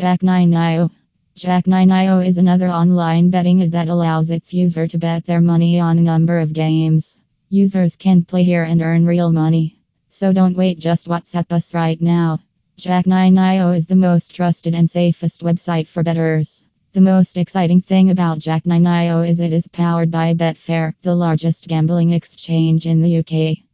Jack9.io. Jack9.io is another online betting app that allows its user to bet their money on a number of games. Users can play here and earn real money. So don't wait, just WhatsApp us right now. Jack9.io is the most trusted and safest website for bettors. The most exciting thing about Jack9.io is it is powered by Betfair, the largest gambling exchange in the UK.